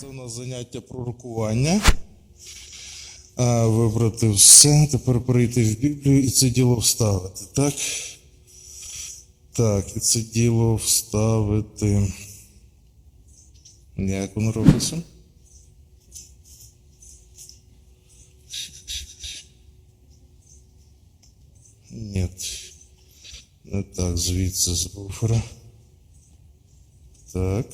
Це у нас заняття пророкування. Вибрати все, тепер перейти в Біблію і це діло вставити, так? Так, і це діло вставити. Як воно робиться? Ні, не так, звідси з буфера. Так.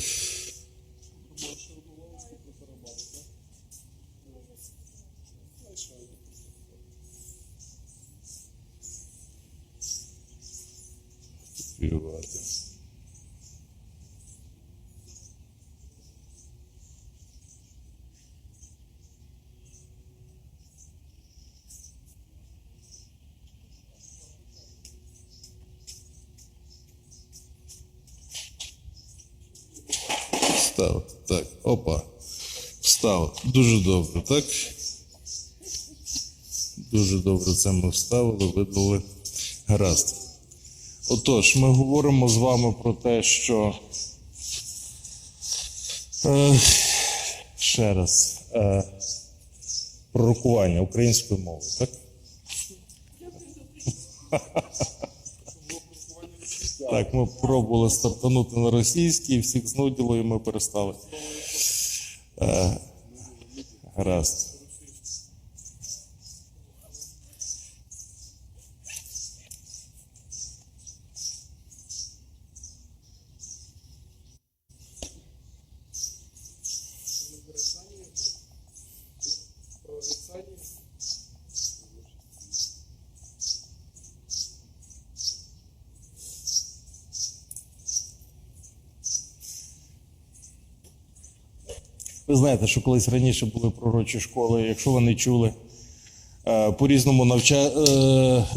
Копіювати. Вставити, так, опа, вставити, дуже добре, так? Дуже добре це ми вставили, видали, гаразд. Отож, ми говоримо з вами про те, що, ще раз, пророкування українською мовою, так? Так, ми пробували стартанути на російській, всіх знуділо і ми перестали. Гаразд. Ви знаєте, що колись раніше були пророчі школи, якщо ви не чули, по-різному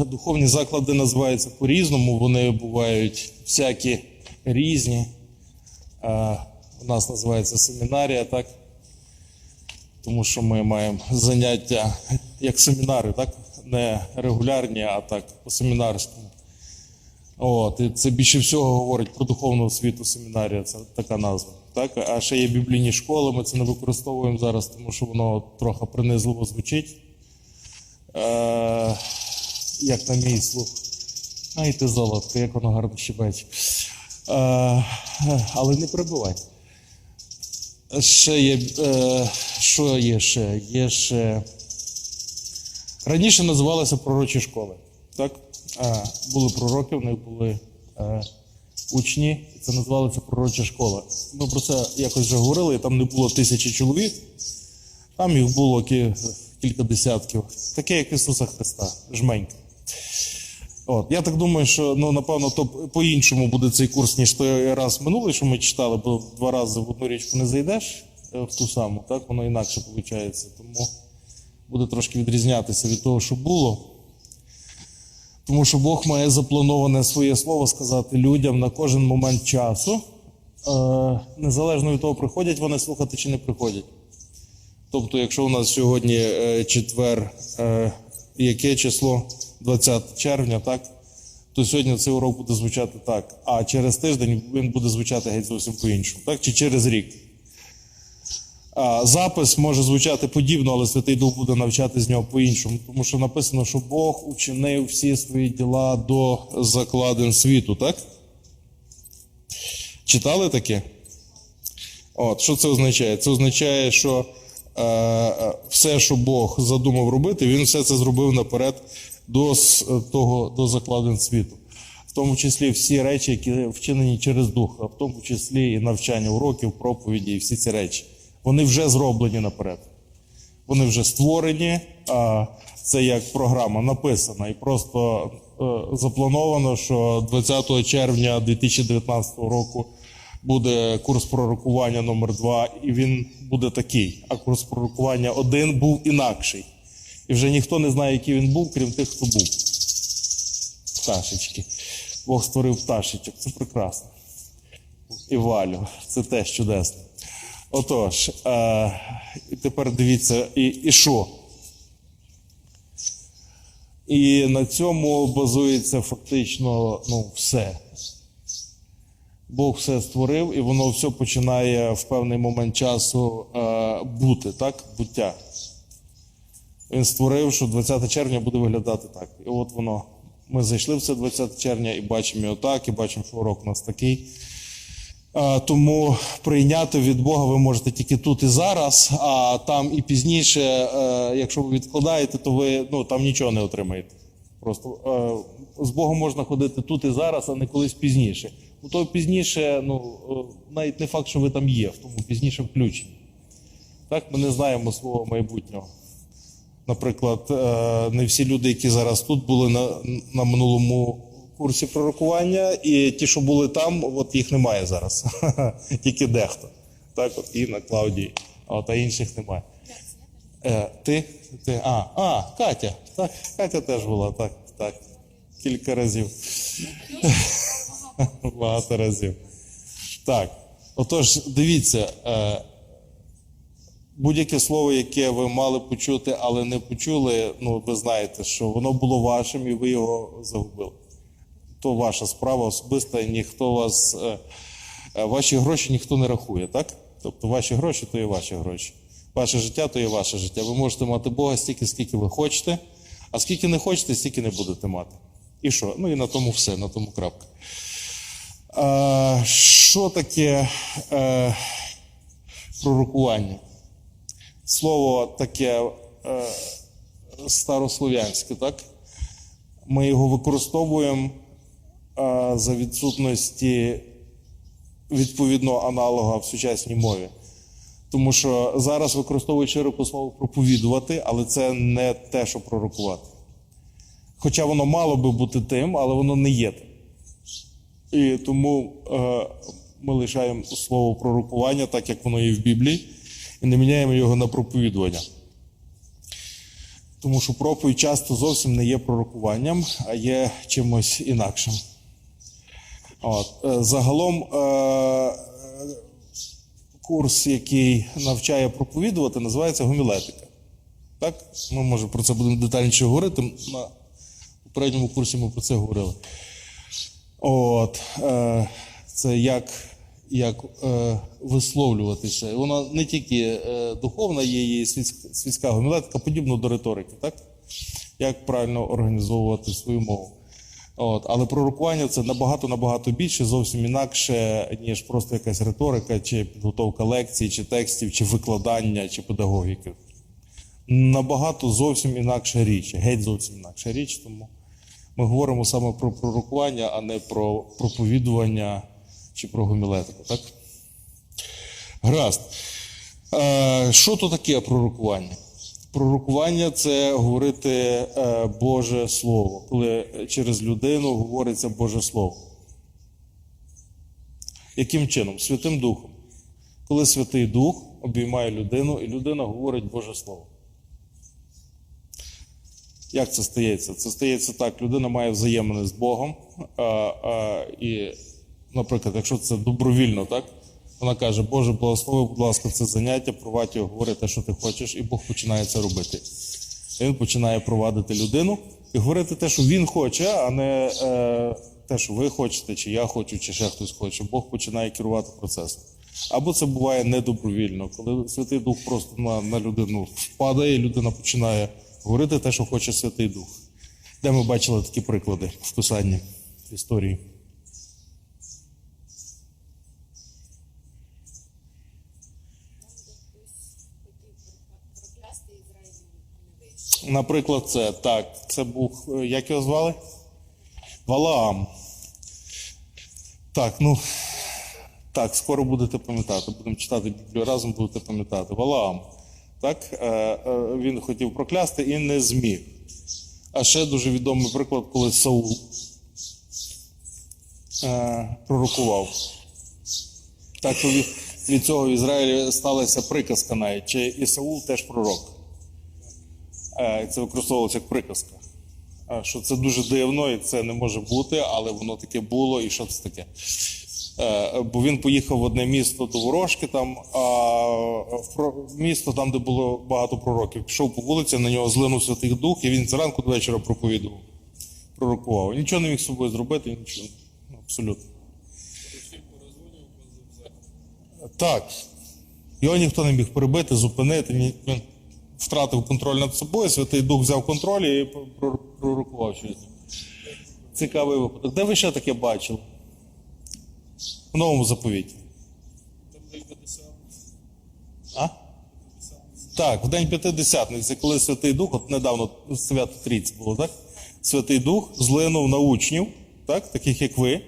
духовні заклади називаються по-різному, вони бувають всякі різні. У нас називається семінарія, так? Тому що ми маємо заняття як семінари, так? Не регулярні, а так, по-семінарському. От, і це більше всього говорить про духовну освіту семінарія, це така назва. Так, а ще є біблійні школи, ми це не використовуємо зараз, тому що воно трохи принизливо звучить, як на мій слух. Ай ти золотко, як воно гарно щебече. Але не перебивайте. Ще є, що є ще? Є ще... Раніше називалися пророчі школи, так? Були пророки, в них були... учні, це називалося пророча школа. Ми про це якось вже говорили, там не було 1000 чоловік, там їх було кілька десятків. Таке, як Ісуса Христа, жменька. От. Я так думаю, що, напевно, то по-іншому буде цей курс, ніж той раз минулий, що ми читали, бо два рази в одну річку не зайдеш в ту саму, так? Воно інакше виходить, тому буде трошки відрізнятися від того, що було. Тому що Бог має заплановане своє слово сказати людям на кожен момент часу, незалежно від того, приходять вони слухати чи не приходять. Тобто, якщо у нас сьогодні четвер, яке число? 20 червня, так? То сьогодні цей урок буде звучати так, а через тиждень він буде звучати геть зовсім по-іншому, так? Чи через рік. Запис може звучати подібно, але Святий Дух буде навчати з нього по-іншому, тому що написано, що Бог учинив всі свої діла до закладин світу, так? Читали таке? От, що це означає? Це означає, що все, що Бог задумав робити, він все це зробив наперед до закладин світу. В тому числі всі речі, які вчинені через Дух, а в тому числі і навчання уроків, проповіді і всі ці речі. Вони вже зроблені наперед. Вони вже створені, це як програма написана. І просто заплановано, що 20 червня 2019 року буде курс пророкування номер 2, і він буде такий. А курс пророкування 1 був інакший. І вже ніхто не знає, який він був, крім тих, хто був. Пташечки. Бог створив пташечок, це прекрасно. І Валю, це теж чудесно. Отож, тепер дивіться, і що? І на цьому базується фактично, все. Бог все створив, і воно все починає в певний момент часу бути, так? Буття. Він створив, що 20 червня буде виглядати так. І от воно. Ми зайшли в це 20 червня і бачимо його так, і бачимо, що урок у нас такий. Тому прийняти від Бога ви можете тільки тут і зараз, а там і пізніше, якщо ви відкладаєте, то ви там нічого не отримаєте. Просто з Богом можна ходити тут і зараз, а не колись пізніше. У того пізніше, навіть не факт, що ви там є, в тому пізніше включені. Так, ми не знаємо свого майбутнього. Наприклад, не всі люди, які зараз тут, були на минулому курсі пророкування, і ті, що були там, от їх немає зараз. Тільки дехто. Так, от і на Клавдії, а інших немає. Ти? Катя. Так, Катя теж була, так. Кілька разів. Багато разів. Так, отож, дивіться, будь-яке слово, яке ви мали почути, але не почули, ви знаєте, що воно було вашим і ви його загубили. То ваша справа особиста, ніхто вас, ваші гроші ніхто не рахує, так? Тобто ваші гроші, то і ваші гроші. Ваше життя, то і ваше життя. Ви можете мати Бога стільки, скільки ви хочете, а скільки не хочете, стільки не будете мати. І що? І на тому все, на тому крапка. Що таке пророкування? Слово таке старослов'янське, так? Ми його використовуємо за відсутності відповідного аналога в сучасній мові. Тому що зараз використовують широко слово «проповідувати», але це не те, що пророкувати. Хоча воно мало би бути тим, але воно не є тим. І тому ми лишаємо слово «пророкування», так як воно є в Біблії, і не міняємо його на проповідування. Тому що проповідь часто зовсім не є пророкуванням, а є чимось інакшим. Загалом курс, який навчає проповідувати, називається гомілетика. Так? Ми, може, про це будемо детальніше говорити. На попередньому курсі ми про це говорили. Це як висловлюватися. Вона не тільки духовна, є її світська гомілетика, подібно до риторики, так? Як правильно організовувати свою мову. Але пророкування – це набагато-набагато більше, зовсім інакше, ніж просто якась риторика, чи підготовка лекцій, чи текстів, чи викладання, чи педагогіки. Набагато зовсім інакша річ, геть зовсім інакша річ, тому ми говоримо саме про пророкування, а не про проповідування чи про гомілетику, так? Гаразд. Що то таке пророкування? Пророкування – це говорити Боже Слово, коли через людину говориться Боже Слово. Яким чином? Святим Духом. Коли Святий Дух обіймає людину, і людина говорить Боже Слово. Як це стається? Це стається так, людина має взаємини з Богом, і, наприклад, якщо це добровільно, так? Вона каже: Боже, благослови, будь ласка, це заняття, провадь його, говори те, що ти хочеш, і Бог починає це робити. Він починає провадити людину і говорити те, що він хоче, а не те, що ви хочете, чи я хочу, чи ще хтось хоче. Бог починає керувати процесом. Або це буває недобровільно, коли Святий Дух просто на людину впадає, і людина починає говорити те, що хоче Святий Дух. Де ми бачили такі приклади в Писанні, в історії? Наприклад, це, так, це був, як його звали? Валаам. Так, так, скоро будете пам'ятати, будемо читати Біблію разом, будете пам'ятати. Валаам, так, він хотів проклясти і не зміг. А ще дуже відомий приклад, коли Саул пророкував. Так, від цього в Ізраїлі сталася приказка навіть, чи і Саул теж пророк. Це використовувалося як приказка, що це дуже дивно і це не може бути, але воно таке було, і що це таке. Бо він поїхав в одне місто до ворожки, там, місто, там, де було багато пророків. Пішов по вулиці, на нього злинув Святий Дух, і він зранку до вечора проповідував, пророкував. Нічого не міг з собою зробити, абсолютно. Так, його ніхто не міг прибити, зупинити, він втратив контроль над собою, Святий Дух взяв контроль і пророкував щось. Цікавий випадок. Де ви ще таке бачили? В Новому заповіті. А? Так, в День П'ятидесятниць, це коли Святий Дух, от недавно Свято Трійці було, так? Святий Дух злинув на учнів, так, таких як ви.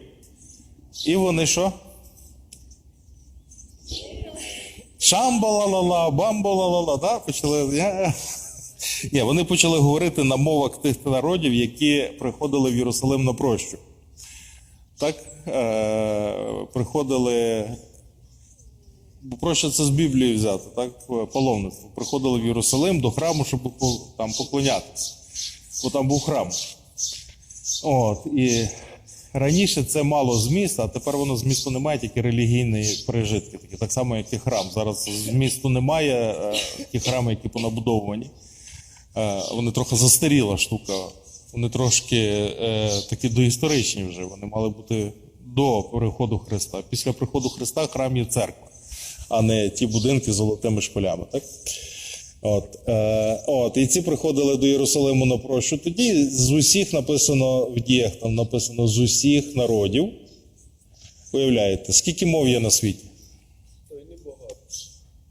І вони що? Шамбалалала, бамбалалала, да? Почали... Ні, вони почали говорити на мовах тих народів, які приходили в Єрусалим на прощу. Так, приходили... Бо проще це з Біблії взяти, так, паломництво. Приходили в Єрусалим до храму, щоб там поклонятися. Бо там був храм. От, і раніше це мало змісту, а тепер воно змісту немає, тільки релігійні пережитки. Так само, як і храм. Зараз змісту немає, ті храми, які понабудовані. Вони трохи застаріла штука. Вони трошки такі доісторичні вже. Вони мали бути до приходу Христа. Після приходу Христа храм є церква, а не ті будинки з золотими шпилями, так? От, і ці приходили до Єрусалиму на прощу. Тоді з усіх написано в Діях, там написано з усіх народів. Уявляєте, скільки мов є на світі? Та й небагато.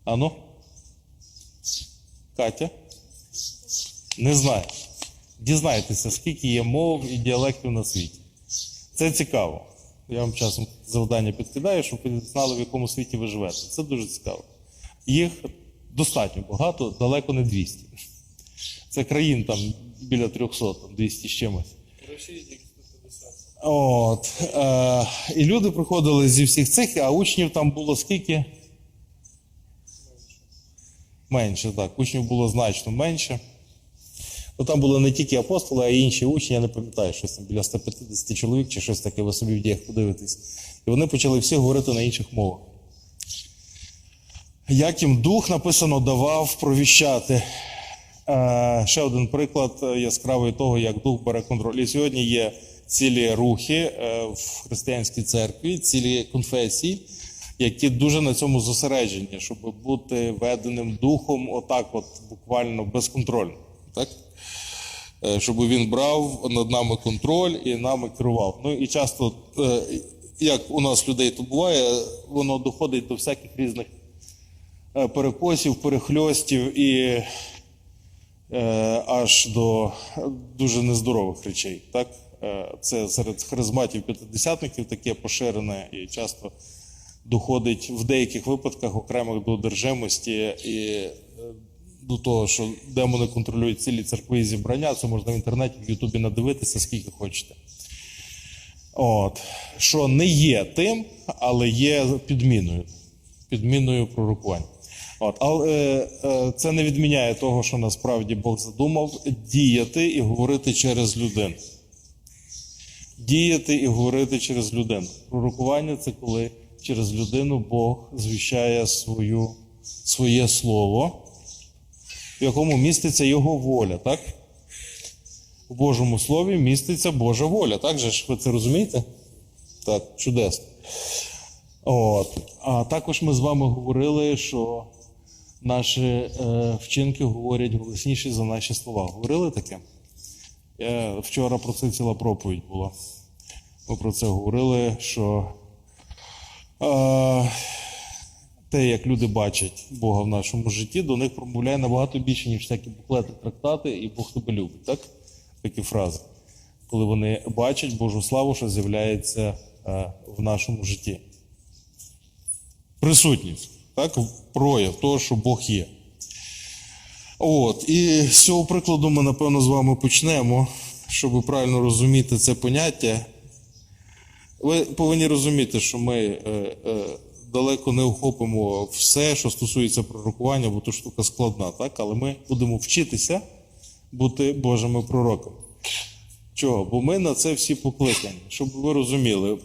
Ану? Катя? Не знаю. Дізнайтеся, скільки є мов і діалектів на світі. Це цікаво. Я вам часом завдання підкидаю, щоб ви знали, в якому світі ви живете. Це дуже цікаво. Їх достатньо багато, далеко не 200. Це країн там біля 300, там 200 з чимось. От. І люди приходили зі всіх цих, а учнів там було скільки? Менше, так. Учнів було значно менше. Ну, там були не тільки апостоли, а й інші учні, я не пам'ятаю, щось там біля 150 чоловік чи щось таке, ви собі в Діях подивитесь. І вони почали всі говорити на інших мовах. Як їм Дух, написано, давав провіщати. Ще один приклад яскравий того, як Дух бере контроль. І сьогодні є цілі рухи в християнській церкві, цілі конфесії, які дуже на цьому зосереджені, щоб бути веденим Духом отак от, буквально безконтрольно. Так? Щоб він брав над нами контроль і нами керував. Ну і часто, як у нас людей то буває, воно доходить до всяких різних перекосів, перехльостів і аж до дуже нездорових речей. Так? Це серед харизматів п'ятидесятників таке поширене і часто доходить в деяких випадках окремих до одержимості і до того, що демони контролюють цілі церкви і зібрання, це можна в інтернеті, в Ютубі надивитися, скільки хочете. От. Що не є тим, але є підміною. Підміною пророкувань. От. Але це не відміняє того, що насправді Бог задумав діяти і говорити через людину. Діяти і говорити через людину. Пророкування – це коли через людину Бог звіщає своє слово, в якому міститься його воля, так? В Божому Слові міститься Божа воля, так же ж? Ви це розумієте? Так, чудесно. От. А також ми з вами говорили, що наші вчинки говорять голосніше за наші слова. Говорили таке? Вчора про це ціла проповідь була. Ми про це говорили, що те, як люди бачать Бога в нашому житті, до них промовляє набагато більше, ніж всякі буклети, трактати, і Бог тебе любить, так? Такі фрази. Коли вони бачать Божу славу, що з'являється в нашому житті. Присутність, так? Прояв того, що Бог є. От. І з цього прикладу ми, напевно, з вами почнемо, щоб правильно розуміти це поняття. Ви повинні розуміти, що ми далеко не охопимо все, що стосується пророкування, бо то штука складна, так? Але ми будемо вчитися бути Божими пророками. Чого? Бо ми на це всі покликані. Щоб ви розуміли,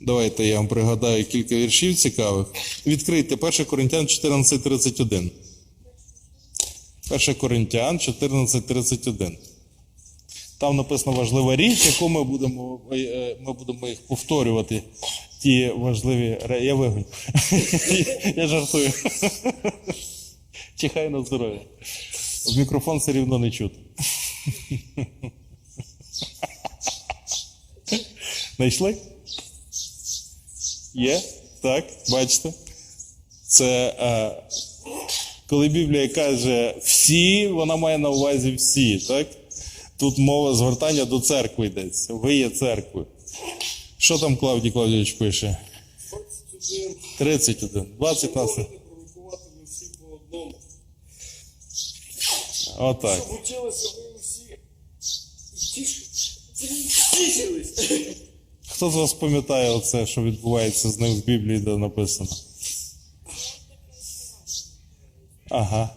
давайте я вам пригадаю кілька віршів цікавих. Відкрийте 1 Коринтян 14:31. 1 Коринтян 14:31. Там написано важлива річ, яку ми будемо їх повторювати. ті важливі речі. Я вигоню. Я жартую. Чихай на здоров'я. В мікрофон все рівно не чути. Найшли? Є? Так, бачите? Це, коли Біблія каже «всі», вона має на увазі «всі», так? Тут мова звертання до церкви йдеться. Ви є церквою. Що там Клавдій Клавдійович пише? 31. 20 нас. Отак. Щоб училися ви усі. Тішились. Хто з вас пам'ятає оце, що відбувається з ним в Біблії, де написано? Ага.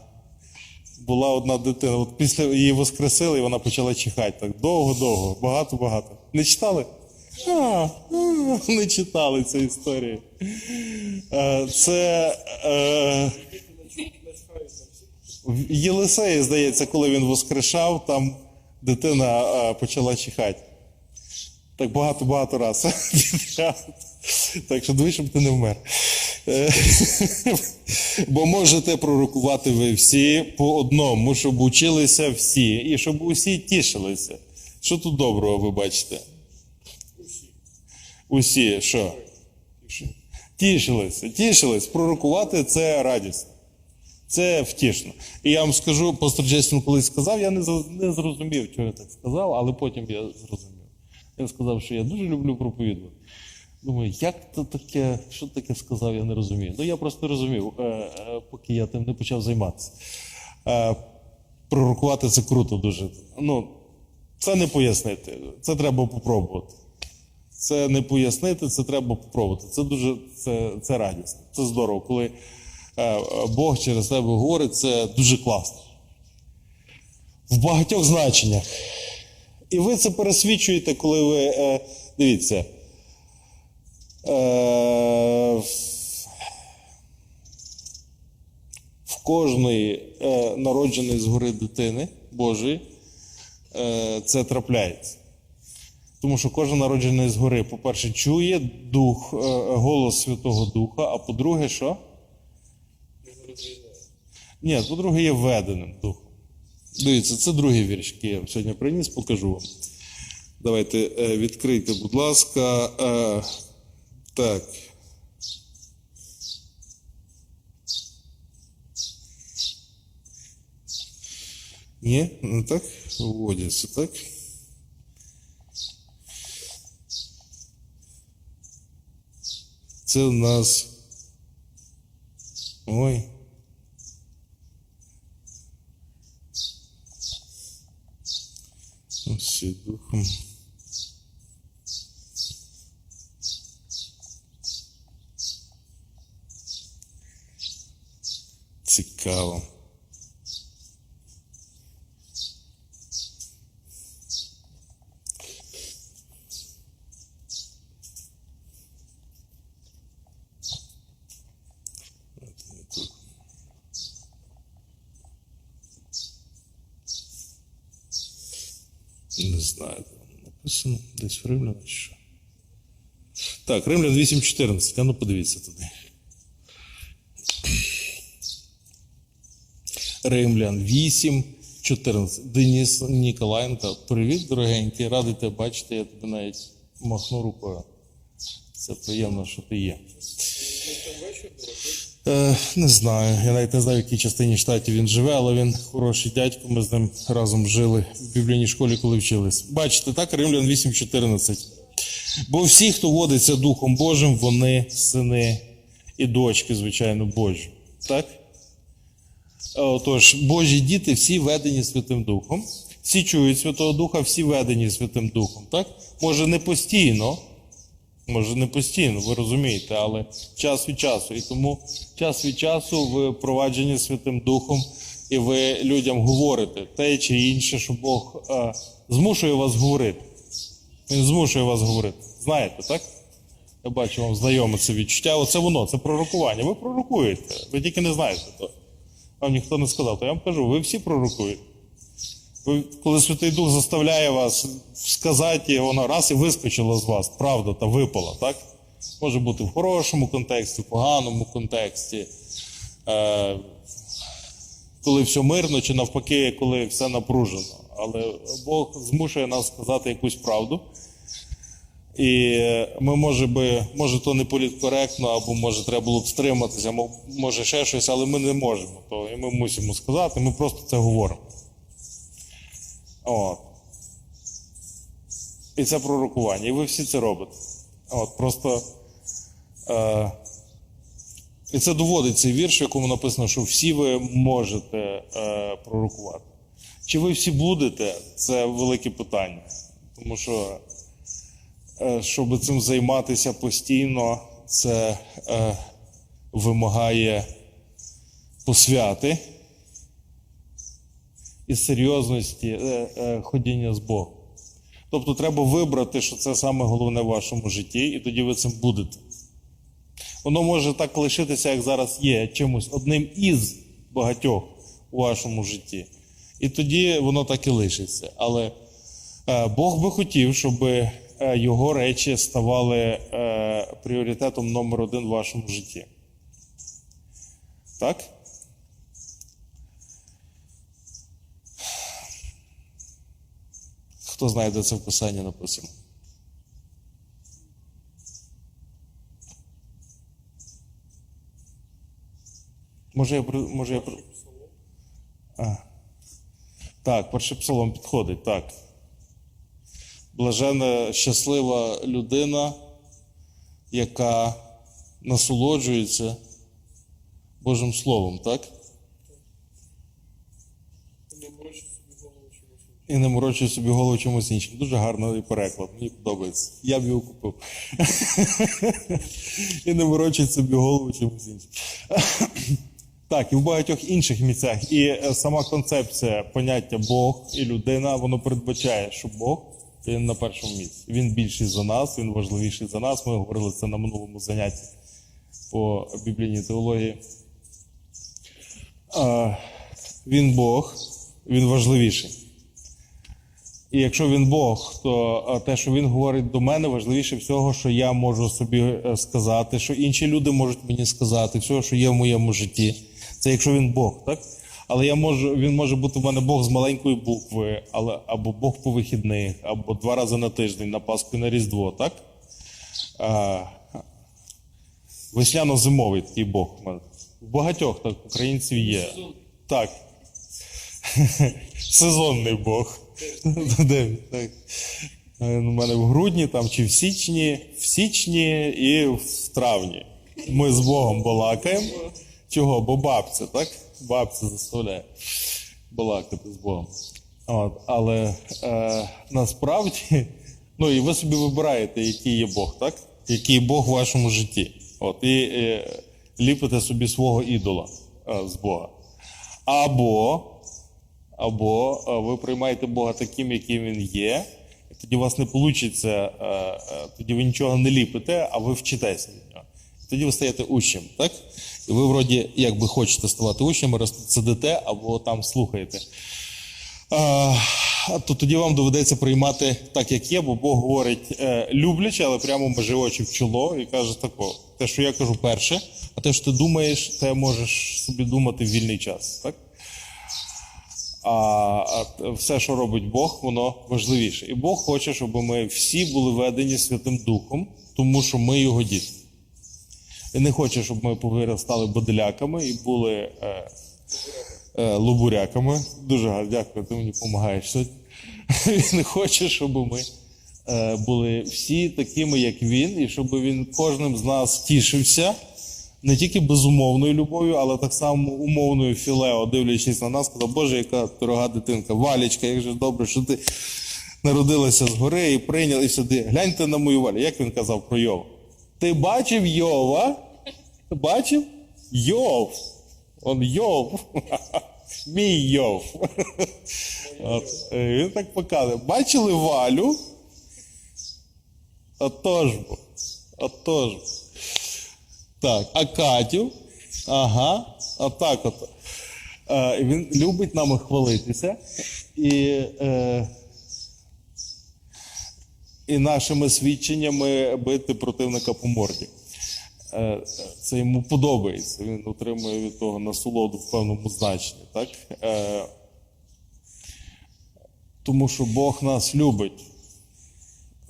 Була одна дитина, от після її воскресили, і вона почала чихати так довго-довго, багато-багато. Не читали? Не читали цю історію. Це Єлисей, здається, коли він воскрешав, там дитина почала чихати. Так багато-багато раз. Так що дивись, щоб ти не вмер. Бо можете пророкувати ви всі по одному, щоб училися всі, і щоб усі тішилися. Що тут доброго ви бачите? Усі, що? Тішилися, тішились. Пророкувати – це радість. Це втішно. І я вам скажу, пастор Джейсон колись сказав, я не зрозумів, чого я так сказав, але потім я зрозумів. Я сказав, що я дуже люблю проповідувати. Думаю, як то таке, що таке сказав, я не розумію. Ну, я просто не розумів, поки я тим не почав займатися. Пророкувати – це круто дуже. Ну, це не пояснити, це треба попробувати. Це не пояснити, це треба попробувати. Це дуже, це радісно, це здорово. Коли Бог через тебе говорить, це дуже класно. В багатьох значеннях. І ви це пересвідчуєте, коли ви, дивіться, в кожної народженої згори дитини Божої це трапляється. Тому що кожен народжений згори, по-перше, чує дух, голос Святого Духа, а по-друге, що? Ні, по-друге, є введеним духом. Дивіться, це другий вірш, який я вам сьогодні приніс, покажу вам. Давайте відкрийте, будь ласка. Так. Ні, не так вводиться, так? Це у нас... Ой... Всі духом. Цікаво. Не знаю, написано десь в Римлянах що. Так, Римлян 8.14, а ну подивіться туди. Римлян 8.14. Денис Ніколайенко, привіт, дорогенький, радий тебе бачити, я тобі навіть махну рукою. Це приємно, що ти є. Не знаю, я навіть не знаю, в якій частині штатів він живе, але він хороший дядько, ми з ним разом жили в біблійній школі, коли вчились. Бачите, так, Римлян 8.14. Бо всі, хто водиться Духом Божим, вони сини і дочки, звичайно, Божі. Так? Отож, Божі діти всі ведені Святим Духом, всі чують Святого Духа, всі ведені Святим Духом, так? Може не постійно, ви розумієте, але час від часу. І тому час від часу ви проваджені Святим Духом, і ви людям говорите те чи інше, що Бог змушує вас говорити. Він змушує вас говорити. Знаєте, так? Я бачу, вам знайоме це відчуття. Оце воно, це пророкування. Ви пророкуєте, ви тільки не знаєте того. Вам ніхто не сказав, то я вам кажу, ви всі пророкуєте. Коли Святий Дух заставляє вас сказати, і воно раз і вискочило з вас, правда та випала, так? Може бути в хорошому контексті, в поганому контексті, коли все мирно, чи навпаки, коли все напружено. Але Бог змушує нас сказати якусь правду. І ми, може то не політкоректно, або, може, треба було б стриматися, може ще щось, але ми не можемо. То і ми мусимо сказати, ми просто це говоримо. От. І це пророкування. І ви всі це робите. От, просто... І це доводить цей вірш, в якому написано, що всі ви можете пророкувати. Чи ви всі будете? Це велике питання. Тому що, щоб цим займатися постійно, це вимагає посвяти і серйозності ходіння з Богом. Тобто треба вибрати, що це саме головне в вашому житті, і тоді ви цим будете. Воно може так лишитися, як зараз є, чимось одним із багатьох у вашому житті. І тоді воно так і лишиться. Але Бог би хотів, щоб його речі ставали пріоритетом номер один в вашому житті. Так? Хто знає, де це в Писанні написано? Так, перший псалом підходить, так. Блажена, щаслива людина, яка насолоджується Божим Словом, так? І не морочує собі голову чимось іншим. Дуже гарний переклад, мені подобається. Я б його купив. І не морочує собі голову чимось іншим. Так, і в багатьох інших місцях. І сама концепція поняття Бог і людина, воно передбачає, що Бог, він на першому місці. Він більший за нас, він важливіший за нас. Ми говорили це на минулому занятті по біблійній теології. Він Бог, він важливіший. І якщо він Бог, то те, що він говорить до мене, важливіше всього, що я можу собі сказати, що інші люди можуть мені сказати, всього, що є в моєму житті. Це якщо він Бог, так? Але він може бути в мене Бог з маленької букви, або Бог по вихідних, або 2 рази на тиждень, на Пасху і на Різдво, так? Весняно-зимовий такий Бог в мене. У багатьох так українців є. Так. Сезонний Бог. Так. У мене в грудні, там, чи в січні і в травні. Ми з Богом балакаємо. Чого? Бо бабця, так? Бабця заставляє балакати з Богом. От. Але насправді, ну і ви собі вибираєте, який є Бог, так? Який Бог в вашому житті. От. І ліпите собі свого ідола з Бога. Або ви приймаєте Бога таким, яким він є, і тоді у вас не вийде, тоді ви нічого не ліпите, а ви вчитеся від нього. Тоді ви стаєте учнем, так? І ви, вроді, якби хочете ставати учнем, раз тут сидите або там слухаєте. То тоді вам доведеться приймати так, як є, бо Бог говорить любляче, але прямо межі очі в чоло і каже тако. Те, що я кажу перше, а те, що ти думаєш, те можеш собі думати в вільний час, так? А все, що робить Бог, воно важливіше. І Бог хоче, щоб ми всі були ведені Святим Духом, тому що ми його діти. І не хоче, щоб ми повиростали боделяками і були лобуряками. Дуже гарно, дякую, ти мені допомагаєш сьогодні. Він не хоче, щоб ми були всі такими, як він, і щоб він кожним з нас тішився. Не тільки безумовною любов'ю, але так само умовною філео, дивлячись на нас, сказав, Боже, яка дорога дитинка, Валічка, як же добре, що ти народилася згори і прийняла, і сюди. Гляньте на мою Валю. Як він казав про Йова? Ти бачив Йова? Ти бачив? Йов. Он Йов. Мій Йов. Він так показує. Бачили Валю? Отож бо. Так, а Катю? Ага, отак от. Він любить нами хвалитися. І, і нашими свідченнями бити противника по морді. Це йому подобається, він отримує від того насолоду в певному значенні, так? Тому що Бог нас любить,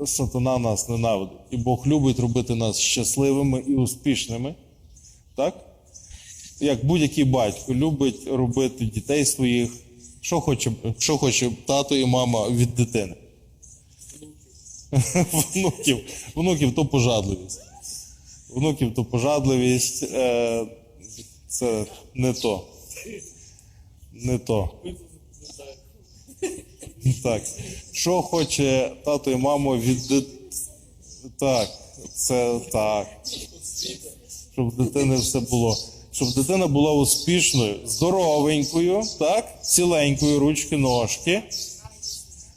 сатана нас ненавидить. І Бог любить робити нас щасливими і успішними, так? Як будь-який батько любить робити дітей своїх, що хоче тато і мама від дитини. Внуків то пожадливість. Внуків то пожадливість, це не то. Не то. Так. Що хоче тато і мама від дитини? Так, це так. Щоб в дитини все було. Щоб дитина була успішною, здоровенькою, так? Ціленькою, ручки, ножки,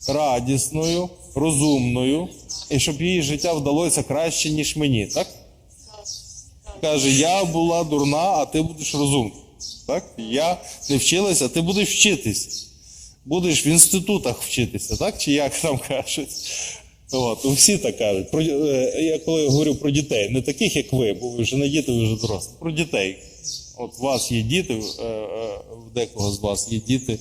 радісною, розумною. І щоб її життя вдалося краще, ніж мені, так? Каже, я була дурна, а ти будеш розумна. Так? Я не вчилася, а ти будеш вчитись. Будеш в інститутах вчитися, так? Чи як там кажуть? От, всі так кажуть. Я коли говорю про дітей, не таких, як ви, бо ви вже не діти, ви вже дорослі. Про дітей. От у вас є діти, в декого з вас є діти,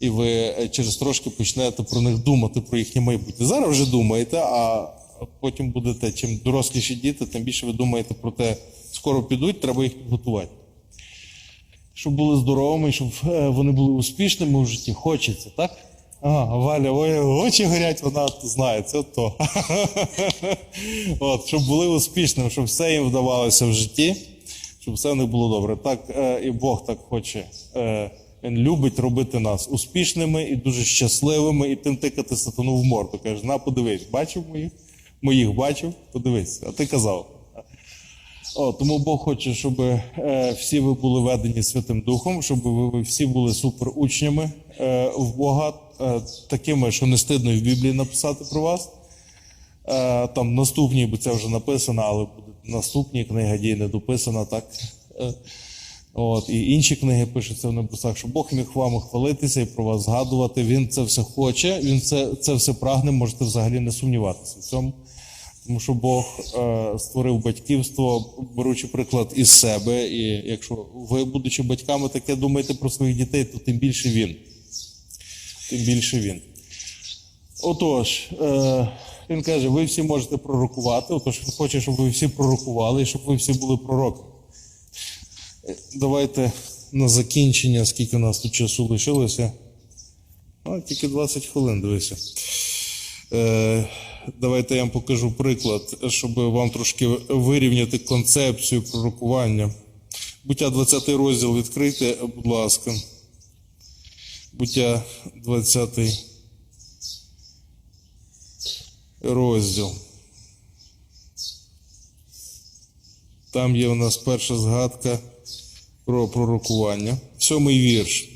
і ви через трошки почнете про них думати, про їхнє майбутнє. Зараз вже думаєте, а потім будете, чим доросліші діти, тим більше ви думаєте про те, скоро підуть, треба їх підготувати. Щоб були здоровими, щоб вони були успішними в житті, хочеться, так? Ага, Валя, очі горять, вона знає, це то. От, щоб були успішними, щоб все їм вдавалося в житті, щоб все в них було добре. Так і Бог так хоче. Він любить робити нас успішними і дуже щасливими, і тим тикати сатану в морду. Каже, на, подивись, бачив моїх? Моїх бачив? Подивись, а ти казав. О, тому Бог хоче, щоб всі ви були ведені Святим Духом, щоб ви всі були суперучнями в Бога, такими, що не стидно в Біблії написати про вас. Там наступні, бо це вже написано, але наступні книга дій не дописана, так? От, і інші книги пишуться в небесах, щоб Бог міг вам хвалитися і про вас згадувати. Він це все хоче, він це все прагне, можете взагалі не сумніватися в цьому. Тому що Бог створив батьківство, беручи приклад із себе. І якщо ви, будучи батьками, таке думаєте про своїх дітей, то тим більше він. Тим більше він. Отож, він каже, ви всі можете пророкувати. Отож, він хоче, щоб ви всі пророкували і щоб ви всі були пророки. Давайте на закінчення, скільки у нас тут часу лишилося. А, тільки 20 хвилин, дивися. Давайте я вам покажу приклад, щоб вам трошки вирівняти концепцію пророкування. Буття 20 розділ відкрийте, будь ласка. Буття 20 розділ. Там є у нас перша згадка про пророкування. 7-й вірш.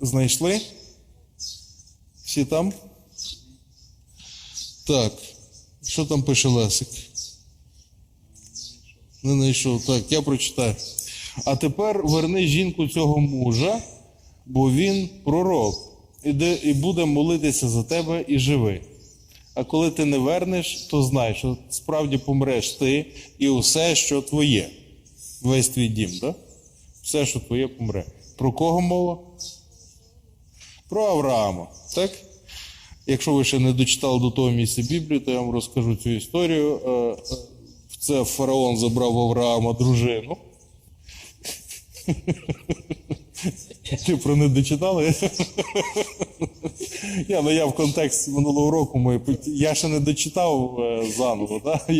Знайшли? Всі там? Так, що там пише Лесик? Не знайшов. Так, я прочитаю. А тепер верни жінку цього мужа, бо він пророк, і буде молитися за тебе і живи. А коли ти не вернеш, то знай, що справді помреш ти і усе, що твоє. Весь твій дім, так? Да? Все, що твоє, помре. Про кого мова? Про Авраама, так? Якщо ви ще не дочитали до того місця Біблії, то я вам розкажу цю історію. Це фараон забрав Авраама дружину. Ти про не дочитали? Я в контексті минулого року мої. Я ще не дочитав заново, так?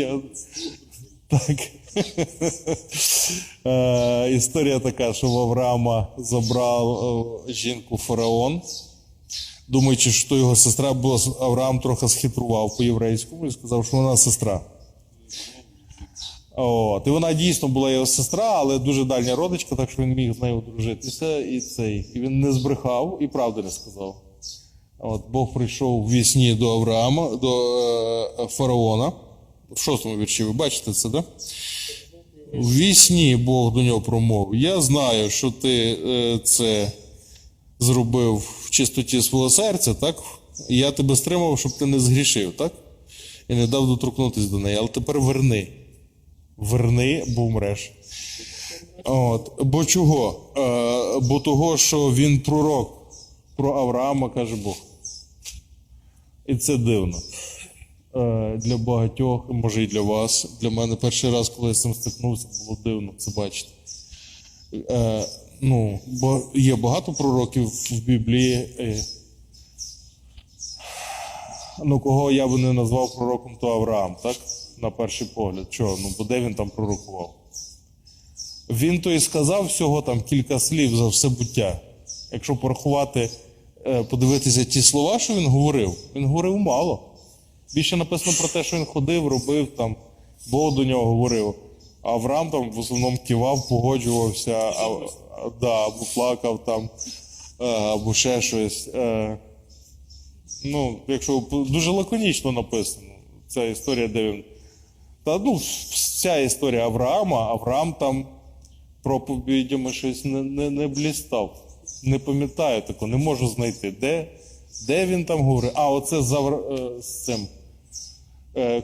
Так. Історія така, що в Авраама забрав жінку фараон. Думаючи, що його сестра була, Авраам трохи схитрував по-єврейському і сказав, що вона сестра. От. І вона дійсно була його сестра, але дуже дальня родичка, так що він міг з нею одружитися. І він не збрехав і правди не сказав. От. Бог прийшов в вісні до Авраама, до фараона. В 6-му вірші, ви бачите це, так? Да? В вісні Бог до нього промовив. Я знаю, що ти це зробив в чистоті свого серця, так? і я тебе стримав, щоб ти не згрішив, так? І не дав доторкнутися до неї, але тепер верни. Верни, бо вмреш. От. Бо чого? Бо того, що він пророк. Про Авраама каже Бог. І це дивно. Для багатьох, може і для вас. Для мене перший раз, коли я з цим стикнувся, було дивно це бачити. Ну, бо є багато пророків в Біблії. Ну, кого я би не назвав пророком, то Авраам, так? На перший погляд. Чого? Ну, бо де він там пророкував? Він то і сказав всього там кілька слів за все буття. Якщо порахувати, подивитися ті слова, що він говорив мало. Більше написано про те, що він ходив, робив, там, Бог до нього говорив. А Авраам там в основному кивав, погоджувався, або плакав там, або ще щось. Ну, якщо дуже лаконічно написано, ця історія, де він. Та, ну, вся історія Авраама, Авраам там проповідями щось не блістав. Не пам'ятаю такого, не можу знайти, де він там говорить. А, оце з цим.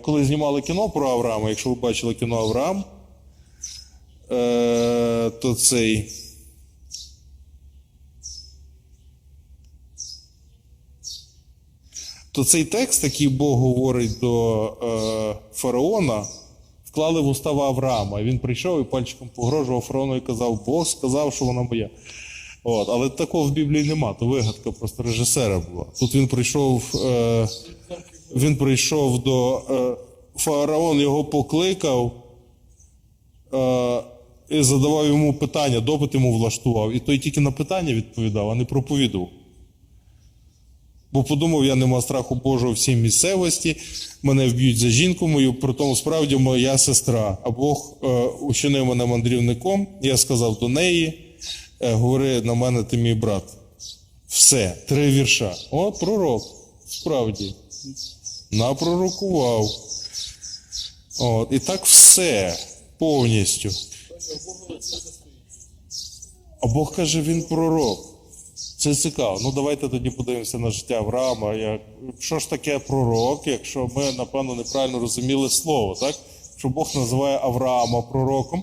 Коли знімали кіно про Авраама, якщо ви бачили кіно Авраам, то цей... то цей текст, який Бог говорить до фараона, вклали в уста Авраама. І він прийшов і пальчиком погрожував фараону і казав, Бог сказав, що вона моя. От, але такого в Біблії нема, то вигадка просто режисера була. Тут він прийшов до фараон, його покликав і задавав йому питання, допит йому влаштував. І той тільки на питання відповідав, а не проповідував. Бо подумав, я нема страху Божого в цій місцевості, мене вб'ють за жінку мою, при тому справді моя сестра. А Бог учинив мене мандрівником, я сказав до неї, говори на мене, ти мій брат. Все, 3 вірша. О, пророк, справді, напророкував. От, і так все, повністю. А Бог каже, він пророк. Це цікаво. Ну, давайте тоді подивимося на життя Авраама. Що ж таке пророк, якщо ми, напевно, неправильно розуміли слово, так? Що Бог називає Авраама пророком.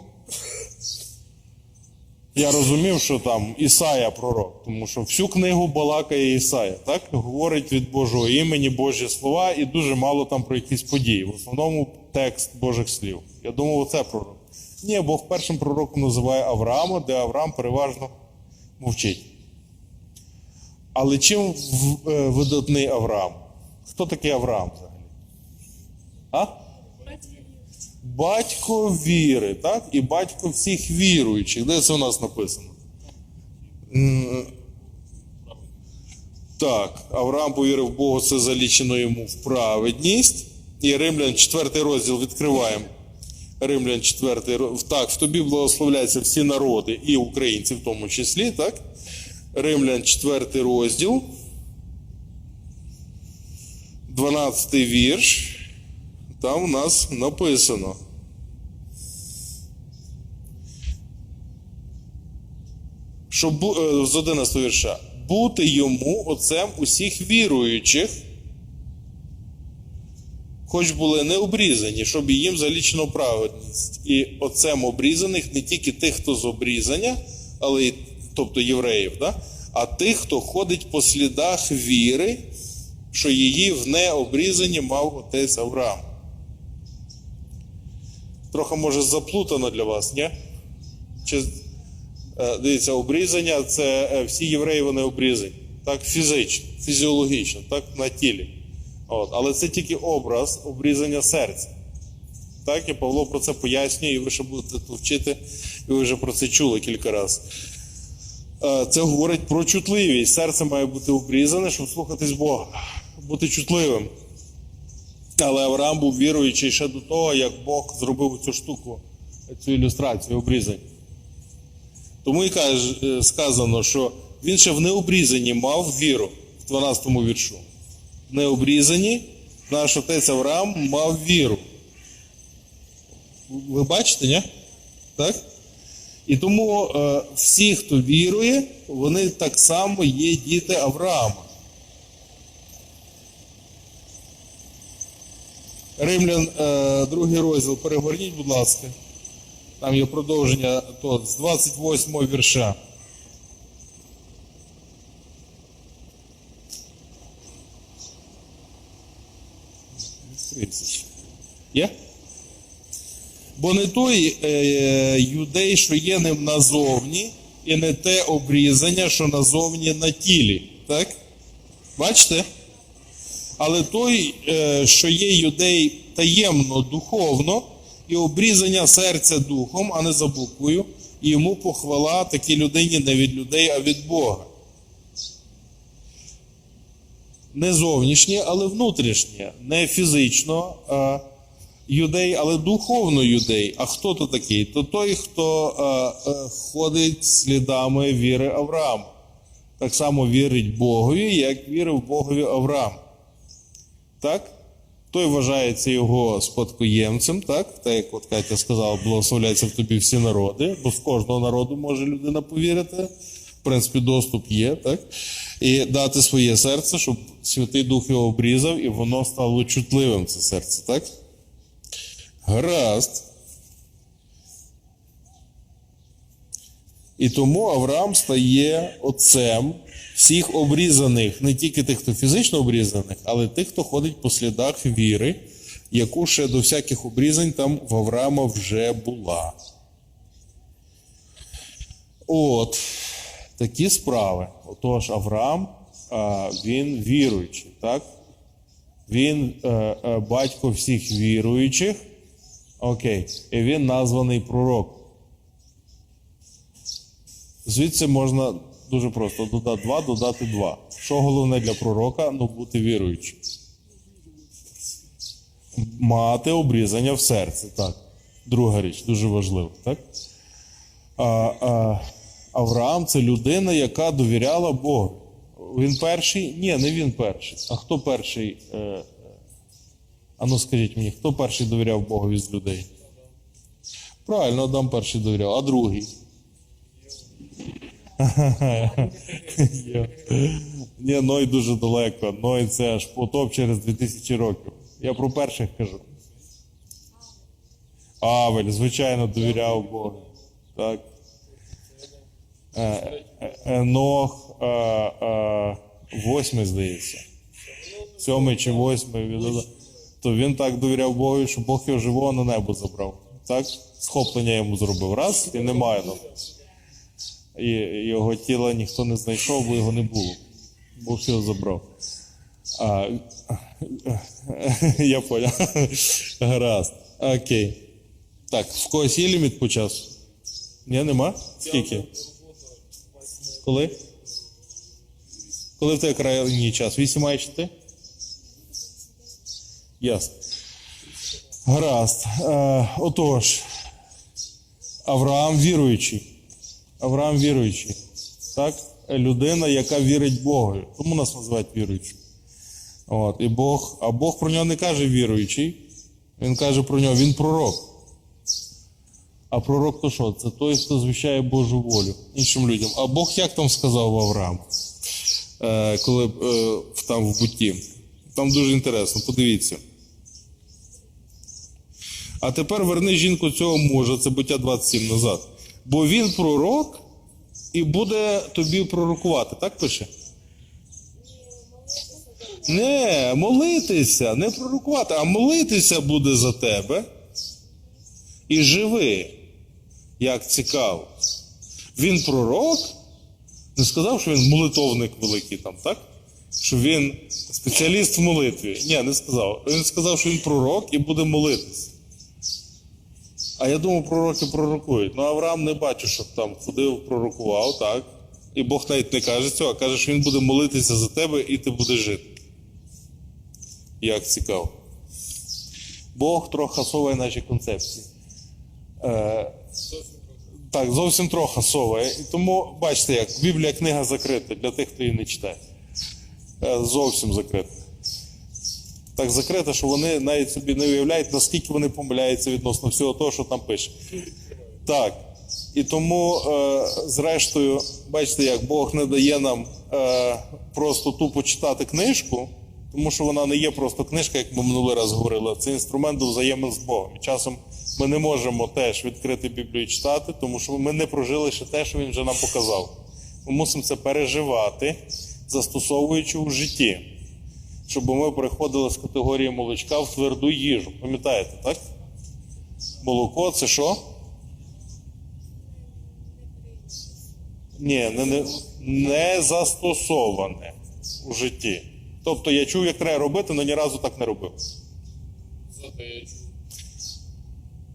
Я розумів, що там Ісая пророк, тому що всю книгу балакає Ісая, так? Говорить від Божого імені, Божі слова і дуже мало там про якісь події. В основному текст Божих слів. Я думав, оце пророк. Ні, Бог першим пророком називає Авраама, де Авраам переважно мовчить. Але чим видатний Авраам? Хто такий Авраам взагалі? А? Батько віри, так? І батько всіх віруючих. Де це у нас написано? Так, Авраам повірив Богу, це залічено йому в праведність. І Римлян 4 розділ відкриваємо. Римлян 4. Так, в тобі благословляються всі народи, і українці в тому числі, так? Римлян 4 розділ, 12 вірш, там у нас написано. Що, з 11 вірша, бути йому отцем усіх віруючих, хоч були не обрізані, щоб їм залічено праведність. І отцем обрізаних не тільки тих, хто з обрізання, але й тобто євреїв, да? А тих, хто ходить по слідах віри, що її в необрізанні мав отець Авраам. Трохи, може, заплутано для вас, ні? Чи, дивіться, обрізання – це всі євреї, вони обрізані. Так, фізично, фізіологічно, так, на тілі. От. Але це тільки образ обрізання серця. Так, і Павло про це пояснює, і ви ще будете тут вчити, і ви вже про це чули кілька разів. Це говорить про чутливість. Серце має бути обрізане, щоб слухатись Бога, бути чутливим. Але Авраам був віруючий ще до того, як Бог зробив цю штуку, цю ілюстрацію, обрізань. Тому і сказано, що він ще в необрізанні мав віру, в 12-му віршу. В необрізанні наш отець Авраам мав віру. Ви бачите, ні? Так? І тому всі, хто вірує, вони так само є діти Авраама. Римлян, 2 розділ, перегорніть, будь ласка. Там є продовження, то з 28 вірша. Є? Бо не той юдей, що є ним назовні, і не те обрізання, що назовні на тілі. Так? Бачите? Але той, що є юдей таємно, духовно, і обрізання серця духом, а не за буквою, і йому похвала такій людині не від людей, а від Бога. Не зовнішнє, але внутрішнє. Не фізично юдей, але духовно юдей. А хто то такий? То той, хто ходить слідами віри Авраама. Так само вірить Богові, як вірив Богові Авраам. Так? Той вважається його спадкоємцем, так? Та, як от Катя сказала, благословляються в тобі всі народи, бо з кожного народу може людина повірити. В принципі, доступ є, так? І дати своє серце, щоб Святий Дух його обрізав, і воно стало чутливим, це серце, так? Гаразд. І тому Авраам стає отцем всіх обрізаних, не тільки тих, хто фізично обрізаних, але тих, хто ходить по слідах віри, яку ще до всяких обрізань там в Авраама вже була. От, такі справи. Отож, Авраам, він віруючий, так? Він батько всіх віруючих, окей, і він названий пророк. Звідси можна дуже просто додати 2, додати 2. Що головне для пророка? Ну, бути віруючим. Мати обрізання в серці, так. Друга річ, дуже важлива, так? Авраам – це людина, яка довіряла Богу. Він перший? Ні, не він перший. А хто перший? Ану, скажіть мені, хто перший довіряв Богові з людей? Правильно, Адам перший довіряв. А другий? Ні, Ной дуже далеко. Ной – це аж потоп через 2000 років. Я про перших кажу. Авель, звичайно, довіряв Богу. Так. Енох, 8-й, здається. 7-й чи 8-й. То він так довіряв Богу, що Бог його живого на небо забрав. Так? Схоплення йому зробив. Раз, і немає нам. І його тіла ніхто не знайшов, бо його не було. Бог його забрав. Я поняв. Гаразд. Окей. Так, в когось є ліміт по часу? Ні, нема? Скільки? Коли? Коли в тебе крайній час? 8 маєш ти? Ясно. Гаразд. Отож, Авраам віруючий. Авраам віруючий, так? Людина, яка вірить Богу. Тому нас називають віруючим. От. І Бог, а Бог про нього не каже віруючий, він каже про нього, він пророк. А пророк то що? Це той, хто звіщає Божу волю іншим людям. А Бог як там сказав Авраам, коли там в Бутті? Там дуже інтересно, подивіться. А тепер верни жінку цього мужа, це Буття 27 назад. Бо він пророк і буде тобі пророкувати. Так пише? Не, молитися, не пророкувати, а молитися буде за тебе і живи. Як цікаво. Він пророк, не сказав, що він молитовник великий там, так? Що він спеціаліст в молитві. Ні, не сказав. Він сказав, що він пророк і буде молитися. А я думаю, пророки пророкують. Ну, Авраам не бачу, щоб там ходив, пророкував, так? І Бог навіть не каже цього, а каже, що він буде молитися за тебе, і ти будеш жити. Як цікаво. Бог трохи соває наші концепції. Так, зовсім трохи соває. Тому, бачите, як Біблія книга закрита для тих, хто її не читає. Зовсім закрита. Так закрита, що вони навіть собі не уявляють, наскільки вони помиляються відносно всього того, що там пише. Так. І тому, зрештою, бачите, як Бог не дає нам просто тупо читати книжку, тому що вона не є просто книжка, як ми минулий раз говорили, це інструмент до взаємин з Богом. І часом ми не можемо теж відкрити Біблію і читати, тому що ми не прожили ще те, що він вже нам показав. Ми мусимо це переживати, застосовуючи у житті, щоб ми переходили з категорії молочка в тверду їжу. Пам'ятаєте, так? Молоко – це що? Ні, не застосоване у житті. Тобто я чув, як треба робити, але ні разу так не робив. Зато я чув.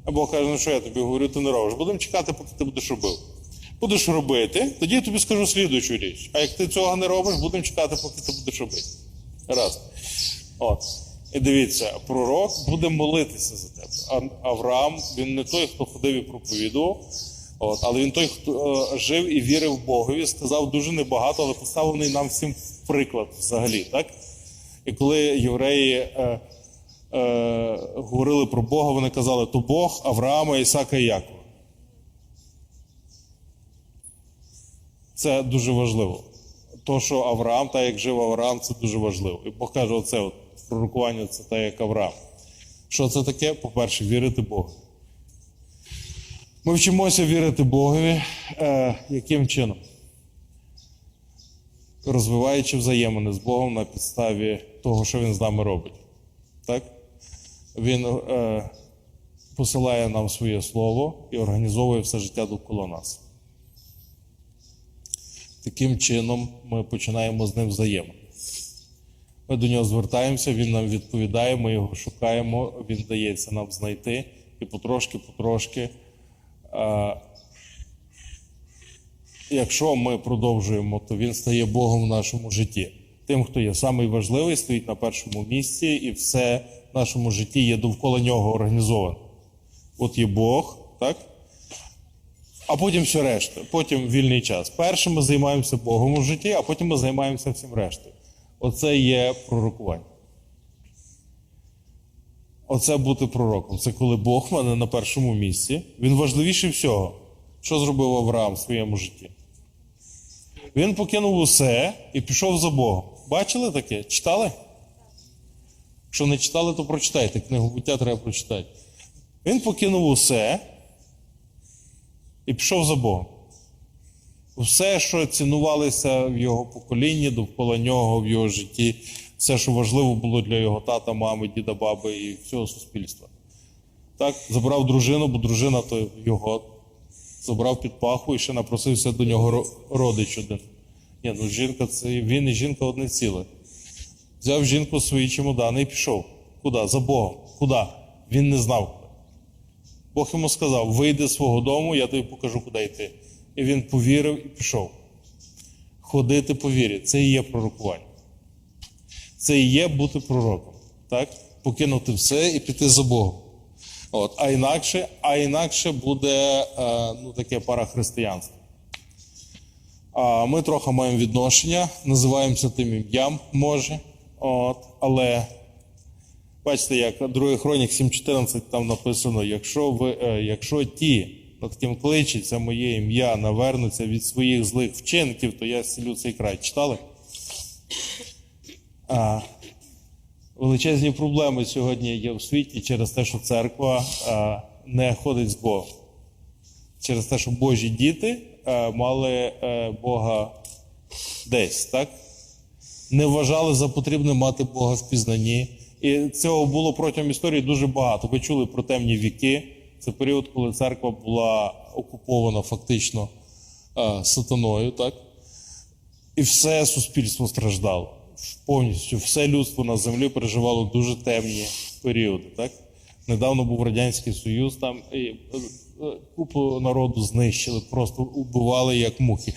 А Бог каже, ну що я тобі говорю, ти не робиш. Будемо чекати, поки ти будеш робив. Будеш робити, тоді я тобі скажу слідуючу річ. А як ти цього не робиш, будемо чекати, поки ти будеш робити. Раз. От. І дивіться, пророк буде молитися за тебе. Авраам, він не той, хто ходив і проповідував, от, але він той, хто жив і вірив Богові, сказав дуже небагато, але поставлений нам всім приклад взагалі, так? І коли євреї говорили про Бога, вони казали, то Бог Авраама, Ісаака і Якова. Це дуже важливо. То, що Авраам, та як жив Авраам, це дуже важливо. І Бог каже, оце от, пророкування, це та як Авраам. Що це таке? По-перше, вірити Богу. Ми вчимося вірити Богові. Яким чином? Розвиваючи взаємини з Богом на підставі того, що Він з нами робить. Так? Він посилає нам своє слово і організовує все життя довкола нас. Таким чином ми починаємо з ним взаємно. Ми до нього звертаємося, він нам відповідає, ми його шукаємо, він дається нам знайти. І потрошки, якщо ми продовжуємо, то він стає Богом в нашому житті. Тим, хто є найважливіший, стоїть на першому місці, і все в нашому житті є довкола нього організовано. От є Бог, так? А потім все решта, потім вільний час. Перше ми займаємося Богом у житті, а потім ми займаємося всім рештою. Оце є пророкування. Оце бути пророком. Це коли Бог в мене на першому місці. Він важливіший всього. Що зробив Авраам в своєму житті? Він покинув усе і пішов за Богом. Бачили таке? Читали? Якщо не читали, то прочитайте. Книгу Буття треба прочитати. Він покинув усе і пішов за Богом. Все, що цінувалося в його поколінні, довкола нього, в його житті, все, що важливо було для його тата, мами, діда, баби і всього суспільства. Так, забрав дружину, бо дружина то його, забрав під паху і ще напросився до нього родич один. Ні, ну жінка, це він і жінка одне ціле. Взяв жінку свої чемодани і пішов. Куди? За Богом. Куди? Він не знав. Бог йому сказав, вийди з свого дому, я тобі покажу, куди йти. І він повірив і пішов. Ходити по вірі. Це і є пророкування. Це і є бути пророком. Так? Покинути все і піти за Богом. От. А інакше буде таке парахристиянство. Ми трохи маємо відношення, називаємося тим ім'ям, може. От. Але бачите, як 2 Хронік 7.14 там написано, якщо ті, над ким кличеться моє ім'я, навернуться від своїх злих вчинків, то я зцілю цей край. Читали? Величезні проблеми сьогодні є в світі через те, що церква не ходить з Богом. Через те, що Божі діти мали Бога десь, так? Не вважали за потрібне мати Бога в пізнанні. І цього було протягом історії дуже багато. Ви чули про темні віки. Це період, коли церква була окупована фактично сатаною, так? І все суспільство страждало. Повністю все людство на землі переживало дуже темні періоди, так? Недавно був Радянський Союз, там і купу народу знищили, просто убивали як мухи.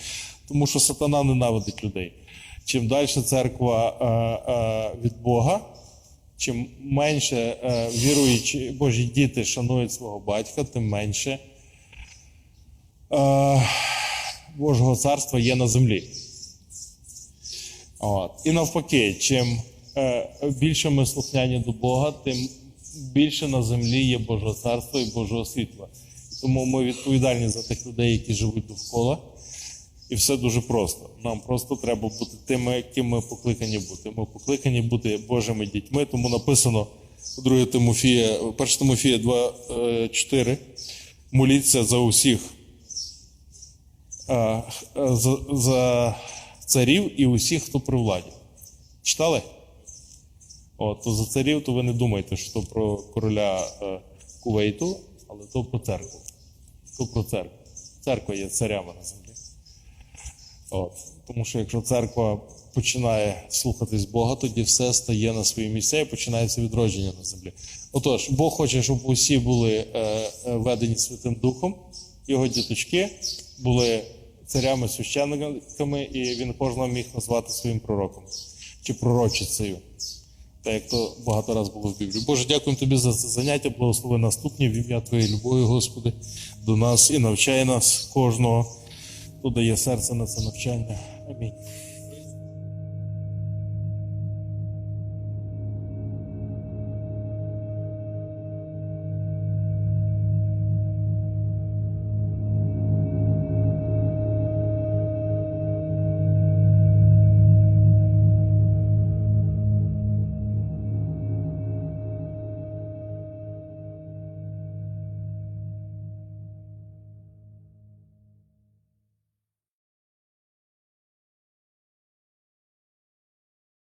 Тому що сатана ненавидить людей. Чим далі церква від Бога, чим менше віруючі Божі діти шанують свого батька, тим менше Божого царства є на землі. От. І навпаки, чим більше ми слухняні до Бога, тим більше на землі є Божого царства і Божого світла. Тому ми відповідальні за тих людей, які живуть довкола. І все дуже просто. Нам просто треба бути тими, яким ми покликані бути. Ми покликані бути Божими дітьми. Тому написано у 2 Тимофія, 1 Тимофія 2:4. Моліться за усіх за царів і усіх, хто при владі. Читали? То за царів, то ви не думайте, що то про короля Кувейту, але то про церкву. То про церкву. Церква є царями на землі. Тому що якщо церква починає слухатись Бога, тоді все стає на свої місця і починається відродження на землі. Отож, Бог хоче, щоб усі були ведені Святим Духом, його діточки були царями, священниками, і він кожного міг назвати своїм пророком чи пророчицею. Так як то багато разів було в Біблії. Боже, дякуємо Тобі за це заняття, благослови наступні в ім'я Твоєї любові, Господи, до нас і навчай нас кожного, хто дає серце на це навчання. Амінь.